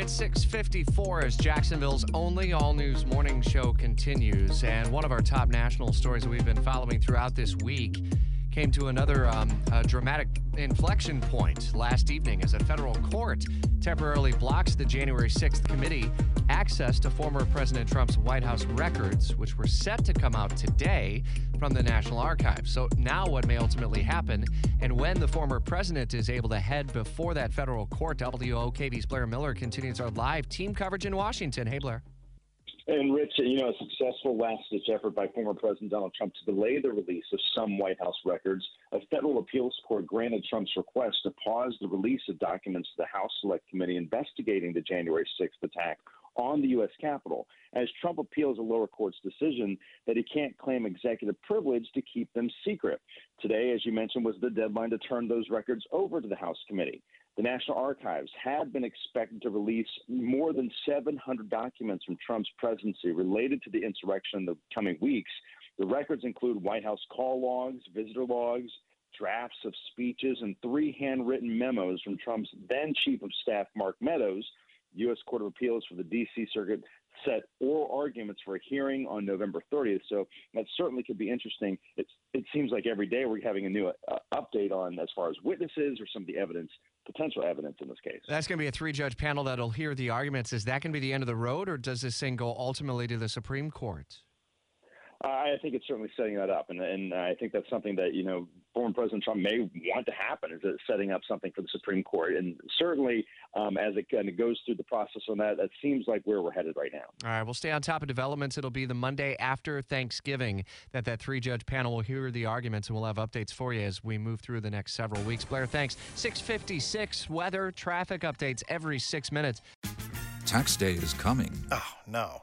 It's 6:54 as Jacksonville's only all-news morning show continues. And one of our top national stories that we've been following throughout this week came to another dramatic inflection point last evening as a federal court temporarily blocks the January 6th committee access to former President Trump's White House records, which were set to come out today from the National Archives. So now what may ultimately happen and when the former president is able to head before that federal court. WOKB's Blair Miller continues our live team coverage in Washington. Hey, Blair. And Rich, a successful last-ditch effort by former President Donald Trump to delay the release of some White House records. A federal appeals court granted Trump's request to pause the release of documents to the House Select Committee investigating the January 6th attack on the U.S. Capitol, as Trump appeals a lower court's decision that he can't claim executive privilege to keep them secret. Today, as you mentioned, was the deadline to turn those records over to the House Committee. The National Archives had been expected to release more than 700 documents from Trump's presidency related to the insurrection in the coming weeks. The records include White House call logs, visitor logs, drafts of speeches, and 3 handwritten memos from Trump's then Chief of Staff, Mark Meadows. U.S. Court of Appeals for the D.C. Circuit set oral arguments for a hearing on November 30th, so that certainly could be interesting. It seems like every day we're having a new update on as far as witnesses or some of the evidence, potential evidence in this case. That's going to be a 3-judge panel that'll hear the arguments. Is that going to be the end of the road, or does this thing go ultimately to the Supreme Court? I think it's certainly setting that up, and I think that's something that, former President Trump may want to happen, is setting up something for the Supreme Court. And certainly, as it kind of goes through the process on that, that seems like where we're headed right now. All right, we'll stay on top of developments. It'll be the Monday after Thanksgiving that 3-judge panel will hear the arguments, and we'll have updates for you as we move through the next several weeks. Blair, thanks. 6:56, weather, traffic updates every 6 minutes. Tax day is coming. Oh, no.